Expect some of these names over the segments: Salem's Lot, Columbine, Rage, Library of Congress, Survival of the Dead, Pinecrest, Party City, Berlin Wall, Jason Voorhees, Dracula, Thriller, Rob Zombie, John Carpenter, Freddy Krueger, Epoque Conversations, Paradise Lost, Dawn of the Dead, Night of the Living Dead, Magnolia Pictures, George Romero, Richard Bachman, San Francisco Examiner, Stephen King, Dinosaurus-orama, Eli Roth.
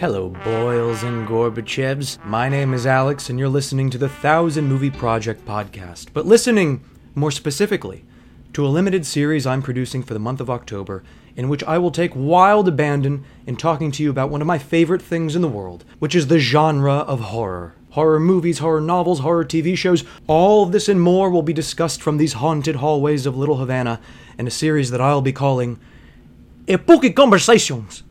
Hello, Boyles and Gorbachevs. My name is Alex, and you're listening to the 1000 Movie Project Podcast. But listening, more specifically, to a limited series I'm producing for the month of October, in which I will take wild abandon in talking to you about one of my favorite things in the world, which is the genre of horror. Horror movies, horror novels, horror TV shows, all of this and more will be discussed from these haunted hallways of Little Havana in a series that I'll be calling Epoque Conversations.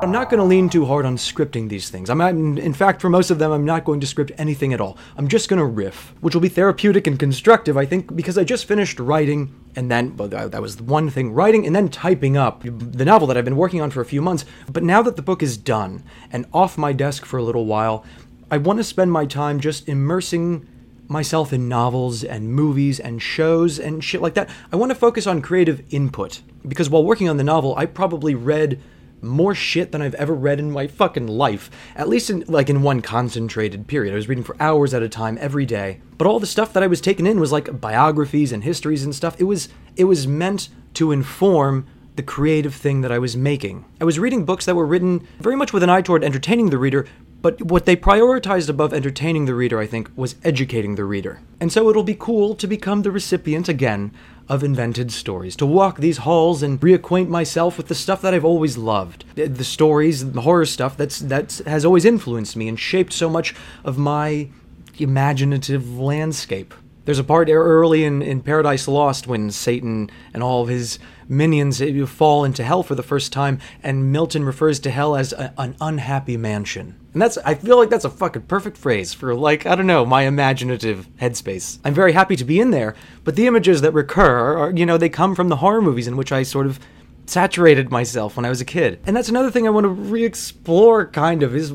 I'm not going to lean too hard on scripting these things. In fact, for most of them, I'm not going to script anything at all. I'm just going to riff, which will be therapeutic and constructive, I think, because I just finished writing, and then, well, that was one thing, writing and then typing up the novel that I've been working on for a few months. But now that the book is done and off my desk for a little while, I want to spend my time just immersing myself in novels and movies and shows and shit like that. I want to focus on creative input, because while working on the novel, I probably read more shit than I've ever read in my fucking life, at least in one concentrated period. I was reading for hours at a time every day, but all the stuff that I was taking in was like biographies and histories and stuff. It was meant to inform the creative thing that I was making. I was reading books that were written very much with an eye toward entertaining the reader, but what they prioritized above entertaining the reader, I think, was educating the reader. And so it'll be cool to become the recipient again of invented stories, to walk these halls and reacquaint myself with the stuff that I've always loved, the stories, the horror stuff that has always influenced me and shaped so much of my imaginative landscape. There's a part early in Paradise Lost when Satan and all of his minions fall into hell for the first time, and Milton refers to hell as an unhappy mansion. And I feel like that's a fucking perfect phrase for, my imaginative headspace. I'm very happy to be in there, but the images that recur are, they come from the horror movies in which I sort of saturated myself when I was a kid. And that's another thing I want to re-explore, kind of, is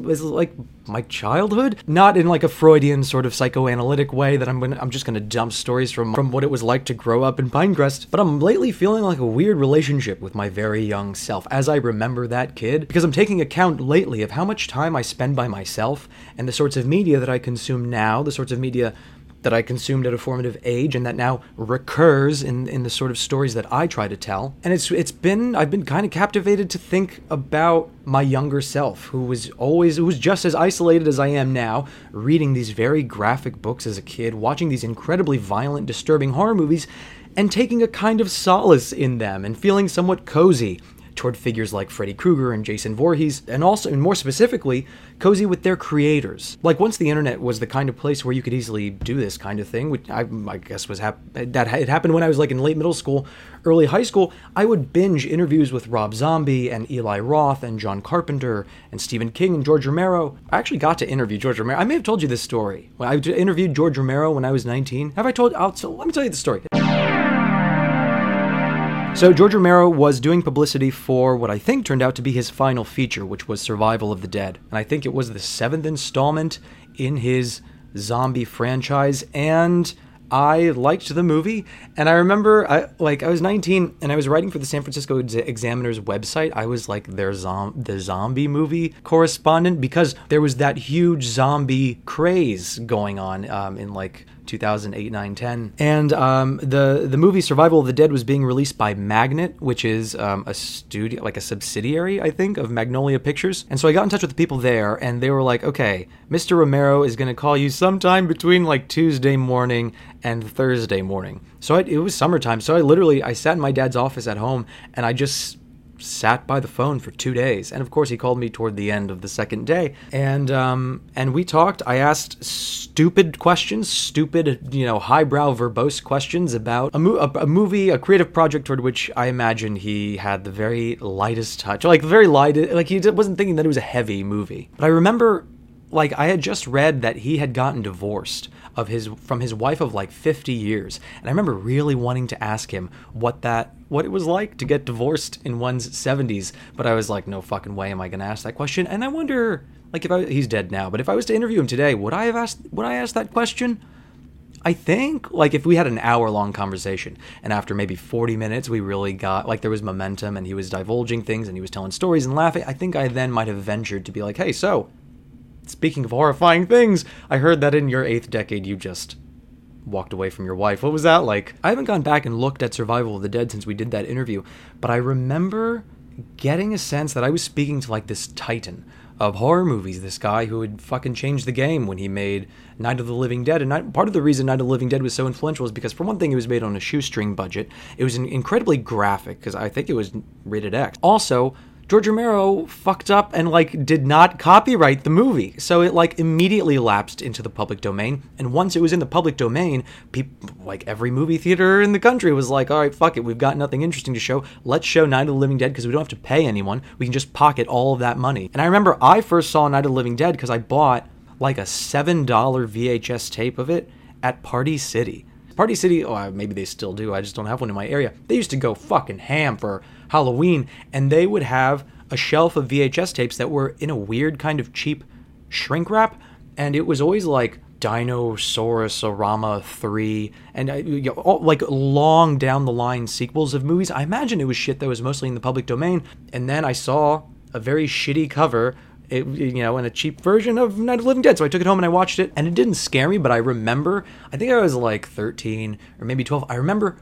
my childhood, not in a Freudian sort of psychoanalytic way that I'm just going to dump stories from what it was like to grow up in Pinecrest, but I'm lately feeling like a weird relationship with my very young self as I remember that kid, because I'm taking account lately of how much time I spend by myself and the sorts of media that I consume now, the sorts of media that I consumed at a formative age and that now recurs in the sort of stories that I try to tell. And I've been kind of captivated to think about my younger self, who was just as isolated as I am now, reading these very graphic books as a kid, watching these incredibly violent, disturbing horror movies, and taking a kind of solace in them and feeling somewhat cozy toward figures like Freddy Krueger and Jason Voorhees, and more specifically, cozy with their creators. Once the internet was the kind of place where you could easily do this kind of thing, which I guess it happened when I was in late middle school, early high school, I would binge interviews with Rob Zombie and Eli Roth and John Carpenter and Stephen King and George Romero. I actually got to interview George Romero. I may have told you this story. When I interviewed George Romero when I was 19. Let me tell you the story. So George Romero was doing publicity for what I think turned out to be his final feature, which was Survival of the Dead. And I think it was the 7th installment in his zombie franchise, and I liked the movie. And I remember, I was 19, and I was writing for the San Francisco Examiner's website. I was the zombie movie correspondent, because there was that huge zombie craze going on 2008, 9, 10. And the movie Survival of the Dead was being released by Magnet, which is a studio, a subsidiary, I think, of Magnolia Pictures. And so I got in touch with the people there, and they were like, okay, Mr. Romero is going to call you sometime between Tuesday morning and Thursday morning. So it was summertime. So I sat in my dad's office at home, and I just sat by the phone for 2 days. And of course he called me toward the end of the second day. And we talked. I asked stupid questions, highbrow, verbose questions about a movie, a creative project toward which I imagine he had the very lightest touch. He wasn't thinking that it was a heavy movie. But I remember I had just read that he had gotten divorced from his wife of 50 years. And I remember really wanting to ask him what it was like to get divorced in one's 70s. But I was no fucking way am I going to ask that question. And I wonder Like, if I, he's dead now, but if I was to interview him today, would I ask that question? I think, like, if we had an hour-long conversation, and after maybe 40 minutes, we really got, like, there was momentum, and he was divulging things, and he was telling stories and laughing, I think I then might have ventured to be like, hey, so, speaking of horrifying things, I heard that in your 8th decade you just walked away from your wife. What was that like? I haven't gone back and looked at Survival of the Dead since we did that interview, but I remember getting a sense that I was speaking to, like, this titan of horror movies, this guy who had fucking changed the game when he made Night of the Living Dead. And part of the reason Night of the Living Dead was so influential is because, for one thing, it was made on a shoestring budget. It was incredibly graphic, because I think it was rated X. Also, George Romero fucked up and, like, did not copyright the movie. So it, like, immediately lapsed into the public domain. And once it was in the public domain, people, like, every movie theater in the country was like, all right, fuck it, we've got nothing interesting to show. Let's show Night of the Living Dead because we don't have to pay anyone. We can just pocket all of that money. And I remember I first saw Night of the Living Dead because I bought, like, a $7 VHS tape of it at Party City. Party City, oh, maybe they still do. I just don't have one in my area. They used to go fucking ham for Halloween, and they would have a shelf of VHS tapes that were in a weird kind of cheap shrink wrap, and it was always like Dinosaurus-orama 3, and like long down-the-line sequels of movies. I imagine it was shit that was mostly in the public domain, and then I saw a very shitty cover, and a cheap version of Night of the Living Dead. So I took it home and I watched it, and it didn't scare me, but I remember, I think I was like 13 or maybe 12, I remember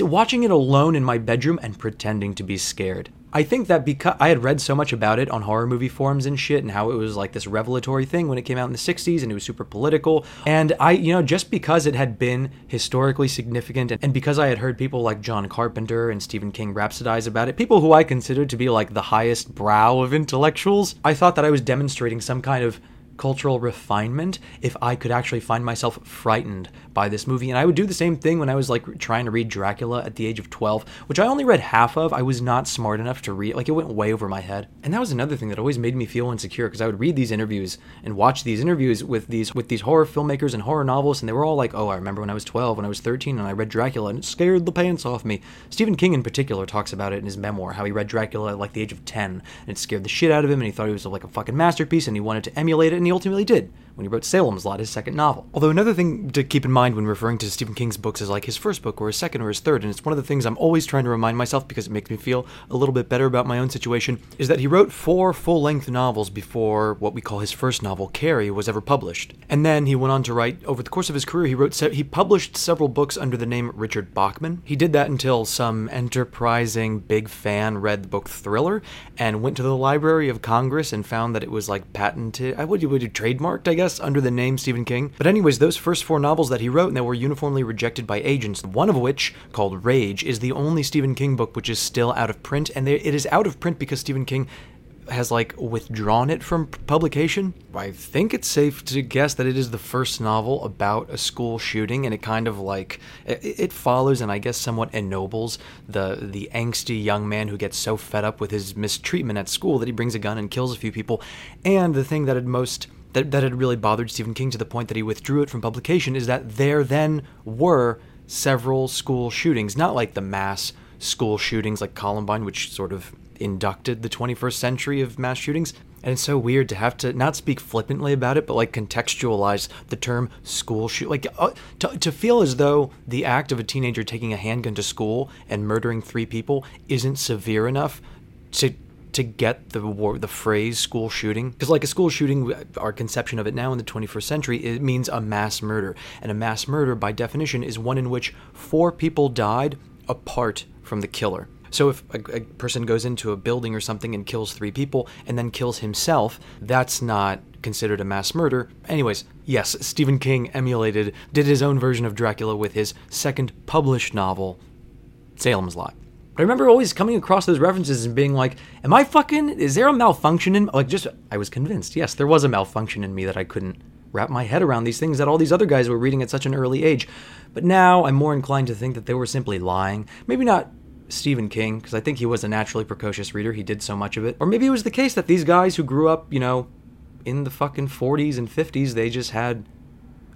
watching it alone in my bedroom and pretending to be scared. I think that because I had read so much about it on horror movie forums and shit, and how it was like this revelatory thing when it came out in the 60s, and it was super political. And I, just because it had been historically significant, and because I had heard people like John Carpenter and Stephen King rhapsodize about it, people who I considered to be like the highest brow of intellectuals, I thought that I was demonstrating some kind of cultural refinement if I could actually find myself frightened by this movie. And I would do the same thing when I was like trying to read Dracula at the age of 12, which I only read half of. I was not smart enough to read, like, it went way over my head. And that was another thing that always made me feel insecure, because I would read these interviews and watch these interviews with these horror filmmakers and horror novelists, and they were all like, oh, I remember when I was 12, when I was 13, and I read Dracula, and it scared the pants off me. Stephen King in particular talks about it in his memoir, how he read Dracula at like the age of 10, and it scared the shit out of him, and he thought it was like a fucking masterpiece, and he wanted to emulate it, and he ultimately did when he wrote Salem's Lot, his second novel. Although another thing to keep in mind when referring to Stephen King's books is like his first book or his second or his third, and it's one of the things I'm always trying to remind myself because it makes me feel a little bit better about my own situation, is that he wrote 4 full-length novels before what we call his first novel, Carrie, was ever published. And then he went on to write, over the course of his career, he published several books under the name Richard Bachman. He did that until some enterprising big fan read the book Thriller and went to the Library of Congress and found that it was like patented, trademarked, I guess, under the name Stephen King. But anyways, those first 4 novels that he wrote and that were uniformly rejected by agents, one of which, called Rage, is the only Stephen King book which is still out of print, and it is out of print because Stephen King has, like, withdrawn it from publication. I think it's safe to guess that it is the first novel about a school shooting, and it kind of, like, it follows and I guess somewhat ennobles the angsty young man who gets so fed up with his mistreatment at school that he brings a gun and kills a few people. And the thing that had that had really bothered Stephen King to the point that he withdrew it from publication is that there then were several school shootings, not like the mass school shootings like Columbine, which sort of inducted the 21st century of mass shootings. And it's so weird to have to not speak flippantly about it, but like contextualize the term school shoot. Like to feel as though the act of a teenager taking a handgun to school and murdering 3 people isn't severe enough to get the phrase school shooting. Because like a school shooting, our conception of it now in the 21st century, it means a mass murder. And a mass murder, by definition, is one in which 4 people died apart from the killer. So if a person goes into a building or something and kills 3 people and then kills himself, that's not considered a mass murder. Anyways, yes, Stephen King did his own version of Dracula with his second published novel, Salem's Lot. I remember always coming across those references and being like, is there a malfunction in, I was convinced, yes, there was a malfunction in me that I couldn't wrap my head around these things that all these other guys were reading at such an early age. But now I'm more inclined to think that they were simply lying. Maybe not Stephen King, because I think he was a naturally precocious reader. He did so much of it. Or maybe it was the case that these guys who grew up, in the fucking 40s and 50s, they just had,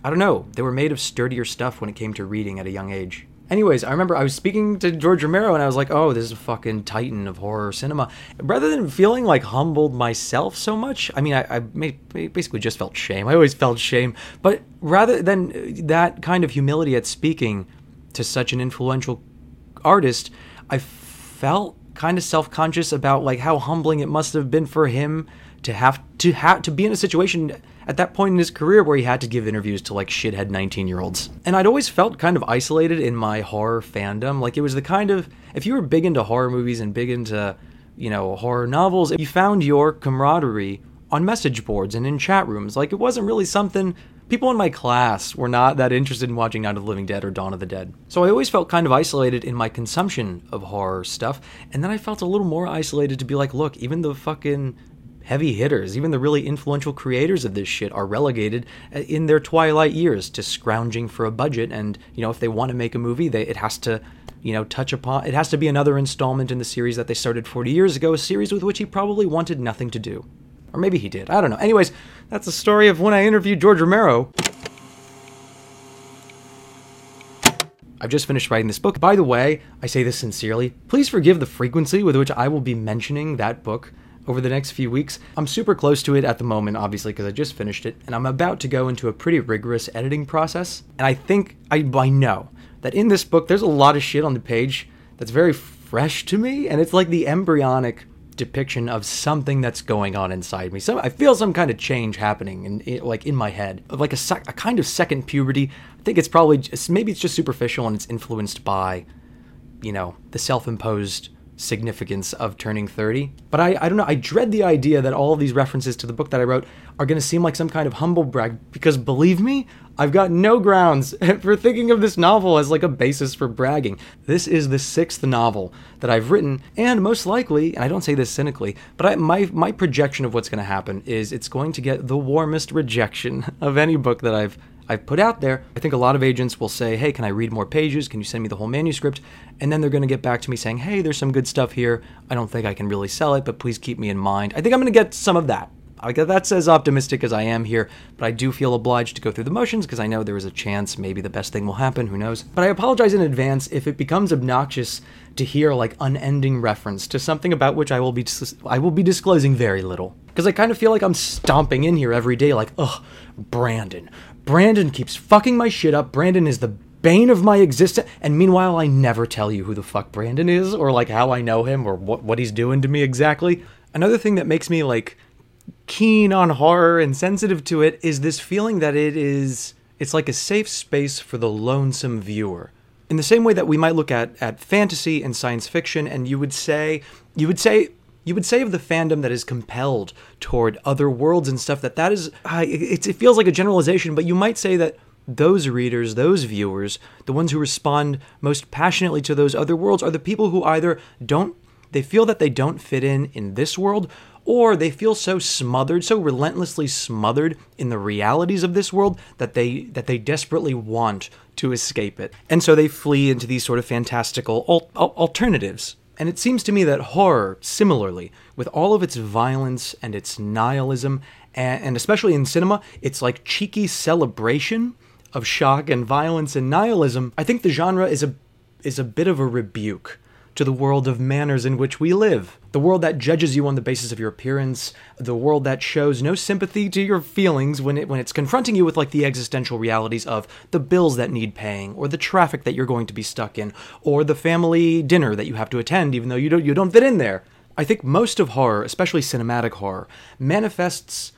they were made of sturdier stuff when it came to reading at a young age. Anyways, I remember I was speaking to George Romero and I was like, oh, this is a fucking titan of horror cinema. Rather than feeling like humbled myself so much, I mean, I basically just felt shame. I always felt shame. But rather than that kind of humility at speaking to such an influential artist, I felt kind of self-conscious about like how humbling it must have been for him to be in a situation at that point in his career where he had to give interviews to like shithead 19-year-olds. And I'd always felt kind of isolated in my horror fandom. Like it was the kind of, if you were big into horror movies and big into, you know, horror novels, you found your camaraderie on message boards and in chat rooms. Like it wasn't really something, people in my class were not that interested in watching Night of the Living Dead or Dawn of the Dead. So I always felt kind of isolated in my consumption of horror stuff. And then I felt a little more isolated to be like, look, even the fucking heavy hitters, even the really influential creators of this shit are relegated in their twilight years to scrounging for a budget. And, you know, if they want to make a movie, it has to, you know, it has to be another installment in the series that they started 40 years ago, a series with which he probably wanted nothing to do. Or maybe he did. I don't know. Anyways, that's the story of when I interviewed George Romero. I've just finished writing this book. By the way, I say this sincerely. Please forgive the frequency with which I will be mentioning that book over the next few weeks. I'm super close to it at the moment, obviously, because I just finished it, and I'm about to go into a pretty rigorous editing process. And I think, I know that in this book, there's a lot of shit on the page that's very fresh to me, and it's like the embryonic depiction of something that's going on inside me. So I feel some kind of change happening in my head, like a kind of second puberty. I think it's probably, maybe it's just superficial and it's influenced by, you know, the self-imposed significance of turning 30. But I don't know, I dread the idea that all of these references to the book that I wrote are going to seem like some kind of humble brag, because believe me, I've got no grounds for thinking of this novel as like a basis for bragging. This is the 6th novel that I've written, and most likely, and I don't say this cynically, but my projection of what's going to happen is it's going to get the warmest rejection of any book that I've put out there. I think a lot of agents will say, hey, can I read more pages? Can you send me the whole manuscript? And then they're going to get back to me saying, hey, there's some good stuff here. I don't think I can really sell it, but please keep me in mind. I think I'm going to get some of that. That's as optimistic as I am here, but I do feel obliged to go through the motions because I know there is a chance maybe the best thing will happen, who knows. But I apologize in advance if it becomes obnoxious to hear like unending reference to something about which I will be disclosing very little. Because I kind of feel like I'm stomping in here every day like, ugh, Brandon. Brandon keeps fucking my shit up. Brandon is the bane of my existence. And meanwhile, I never tell you who the fuck Brandon is or like how I know him or what he's doing to me exactly. Another thing that makes me like keen on horror and sensitive to it is this feeling that it's like a safe space for the lonesome viewer. In the same way that we might look at fantasy and science fiction and you would say of the fandom that is compelled toward other worlds and stuff that is, it feels like a generalization, but you might say that those readers, those viewers, the ones who respond most passionately to those other worlds are the people who either they feel that they don't fit in this world, or they feel so smothered, so relentlessly smothered in the realities of this world that they desperately want to escape it. And so they flee into these sort of fantastical alternatives. And it seems to me that horror, similarly, with all of its violence and its nihilism, and especially in cinema, it's like cheeky celebration of shock and violence and nihilism. I think the genre is a bit of a rebuke to the world of manners in which we live. The world that judges you on the basis of your appearance, the world that shows no sympathy to your feelings when it's confronting you with like the existential realities of the bills that need paying, or the traffic that you're going to be stuck in, or the family dinner that you have to attend even though you don't fit in there. I think most of horror, especially cinematic horror, manifests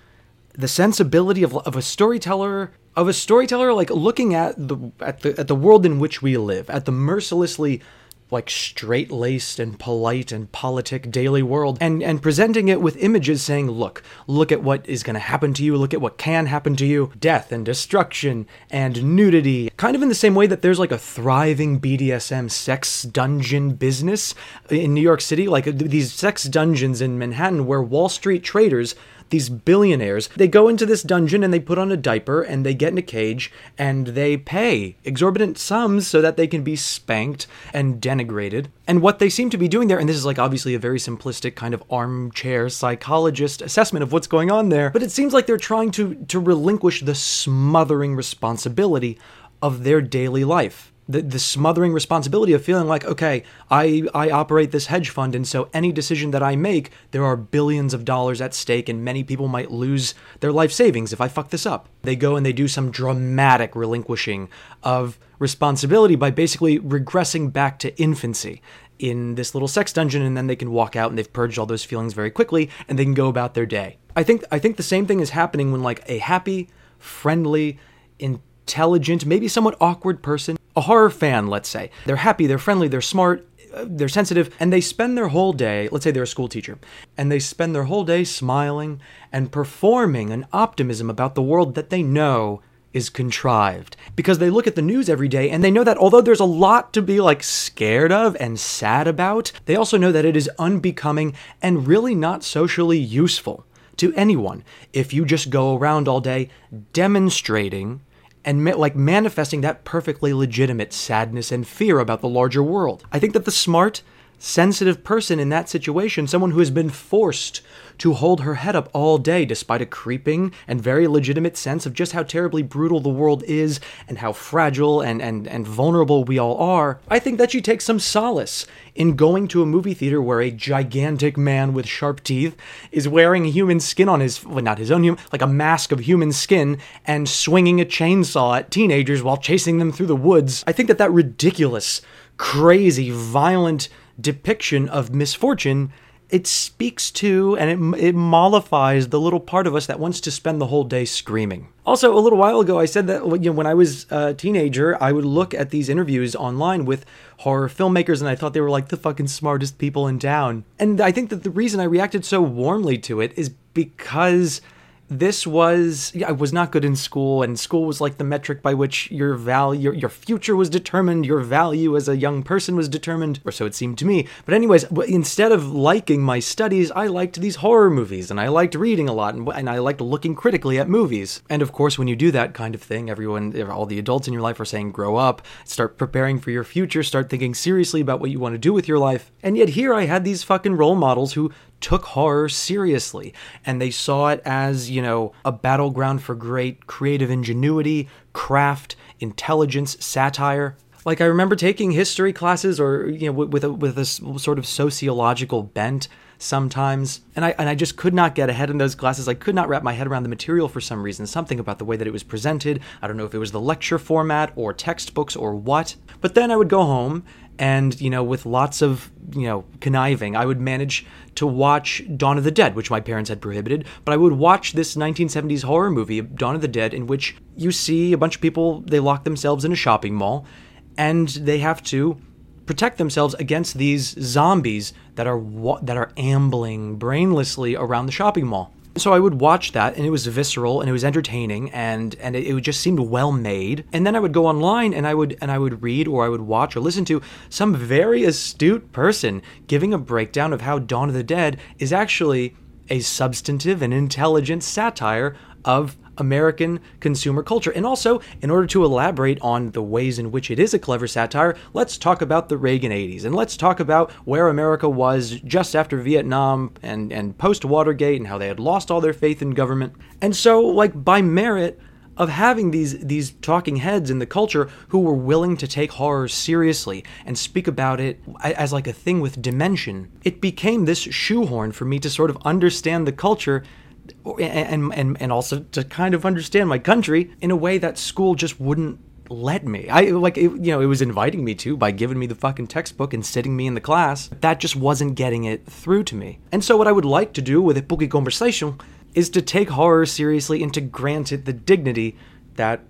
the sensibility of a storyteller, like looking at the world in which we live, at the mercilessly like straight-laced and polite and politic daily world, and presenting it with images saying, look at what is going to happen to you, look at what can happen to you, death and destruction and nudity. Kind of in the same way that there's like a thriving BDSM sex dungeon business in New York City, like these sex dungeons in Manhattan where Wall Street traders, these billionaires, they go into this dungeon and they put on a diaper and they get in a cage and they pay exorbitant sums so that they can be spanked and denigrated. And what they seem to be doing there, and this is like obviously a very simplistic kind of armchair psychologist assessment of what's going on there, but it seems like they're trying to relinquish the smothering responsibility of their daily life. the smothering responsibility of feeling like, okay, I operate this hedge fund, and so any decision that I make, there are billions of dollars at stake, and many people might lose their life savings if I fuck this up. They go and they do some dramatic relinquishing of responsibility by basically regressing back to infancy in this little sex dungeon, and then they can walk out and they've purged all those feelings very quickly, and they can go about their day. I think the same thing is happening when, like, a happy, friendly, intelligent, maybe somewhat awkward person, a horror fan, let's say, they're happy, they're friendly, they're smart, they're sensitive, and they spend their whole day, let's say they're a school teacher, and they spend their whole day smiling and performing an optimism about the world that they know is contrived, because they look at the news every day and they know that although there's a lot to be, like, scared of and sad about, they also know that it is unbecoming and really not socially useful to anyone if you just go around all day demonstrating and manifesting that perfectly legitimate sadness and fear about the larger world. I think that the smart, sensitive person in that situation, someone who has been forced to hold her head up all day despite a creeping and very legitimate sense of just how terribly brutal the world is and how fragile and vulnerable we all are, I think that she takes some solace in going to a movie theater where a gigantic man with sharp teeth is wearing human skin on his, well, not his own human, like a mask of human skin, and swinging a chainsaw at teenagers while chasing them through the woods. I think that that ridiculous, crazy, violent depiction of misfortune, it speaks to and it mollifies the little part of us that wants to spend the whole day screaming. Also, a little while ago, I said that, you know, when I was a teenager, I would look at these interviews online with horror filmmakers, and I thought they were, like, the fucking smartest people in town. And I think that the reason I reacted so warmly to it is because I was not good in school, and school was, like, the metric by which your future was determined, your value as a young person was determined, or so it seemed to me. But anyways, instead of liking my studies, I liked these horror movies, and I liked reading a lot, and I liked looking critically at movies. And of course, when you do that kind of thing, all the adults in your life are saying, grow up, start preparing for your future, start thinking seriously about what you want to do with your life. And yet here I had these fucking role models who took horror seriously, and they saw it as, you know, a battleground for great creative ingenuity, craft, intelligence, satire. Like, I remember taking history classes, or, you know, with a sort of sociological bent sometimes, and I just could not get ahead in those classes. I could not wrap my head around the material for some reason, something about the way that it was presented. I don't know if it was the lecture format or textbooks or what, but then I would go home and, you know, with lots of, you know, conniving, I would manage to watch Dawn of the Dead, which my parents had prohibited, but I would watch this 1970s horror movie, Dawn of the Dead, in which you see a bunch of people, they lock themselves in a shopping mall, and they have to protect themselves against these zombies that are ambling brainlessly around the shopping mall. So I would watch that, and it was visceral, and it was entertaining, and it just seemed well made. And then I would go online, and I would read, or I would watch or listen to some very astute person giving a breakdown of how Dawn of the Dead is actually a substantive and intelligent satire of American consumer culture. And also, in order to elaborate on the ways in which it is a clever satire, let's talk about the Reagan 80s, and let's talk about where America was just after Vietnam and post-Watergate, and how they had lost all their faith in government. And so, like, by merit of having these talking heads in the culture who were willing to take horror seriously and speak about it as, like, a thing with dimension, it became this shoehorn for me to sort of understand the culture and also to kind of understand my country in a way that school just wouldn't let me. It was inviting me to by giving me the fucking textbook and sitting me in the class. That just wasn't getting it through to me. And so what I would like to do with Epoque Conversation is to take horror seriously and to grant it the dignity that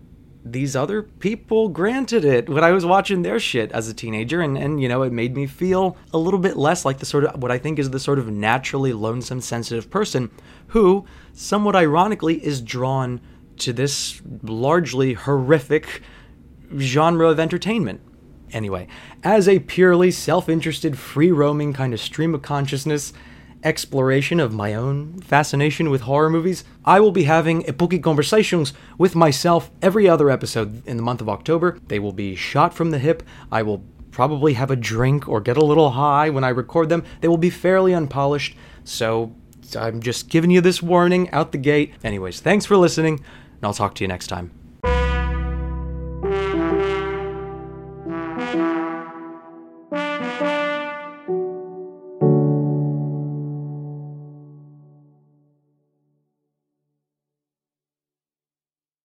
these other people granted it when I was watching their shit as a teenager, and you know, it made me feel a little bit less like the sort of, what I think is the sort of naturally lonesome, sensitive person who, somewhat ironically, is drawn to this largely horrific genre of entertainment. Anyway, as a purely self-interested, free-roaming kind of stream of consciousness exploration of my own fascination with horror movies, I will be having Epoque Conversations with myself every other episode in the month of October. They will be shot from the hip. I will probably have a drink or get a little high when I record them. They will be fairly unpolished, so I'm just giving you this warning out the gate. Anyways, thanks for listening, and I'll talk to you next time.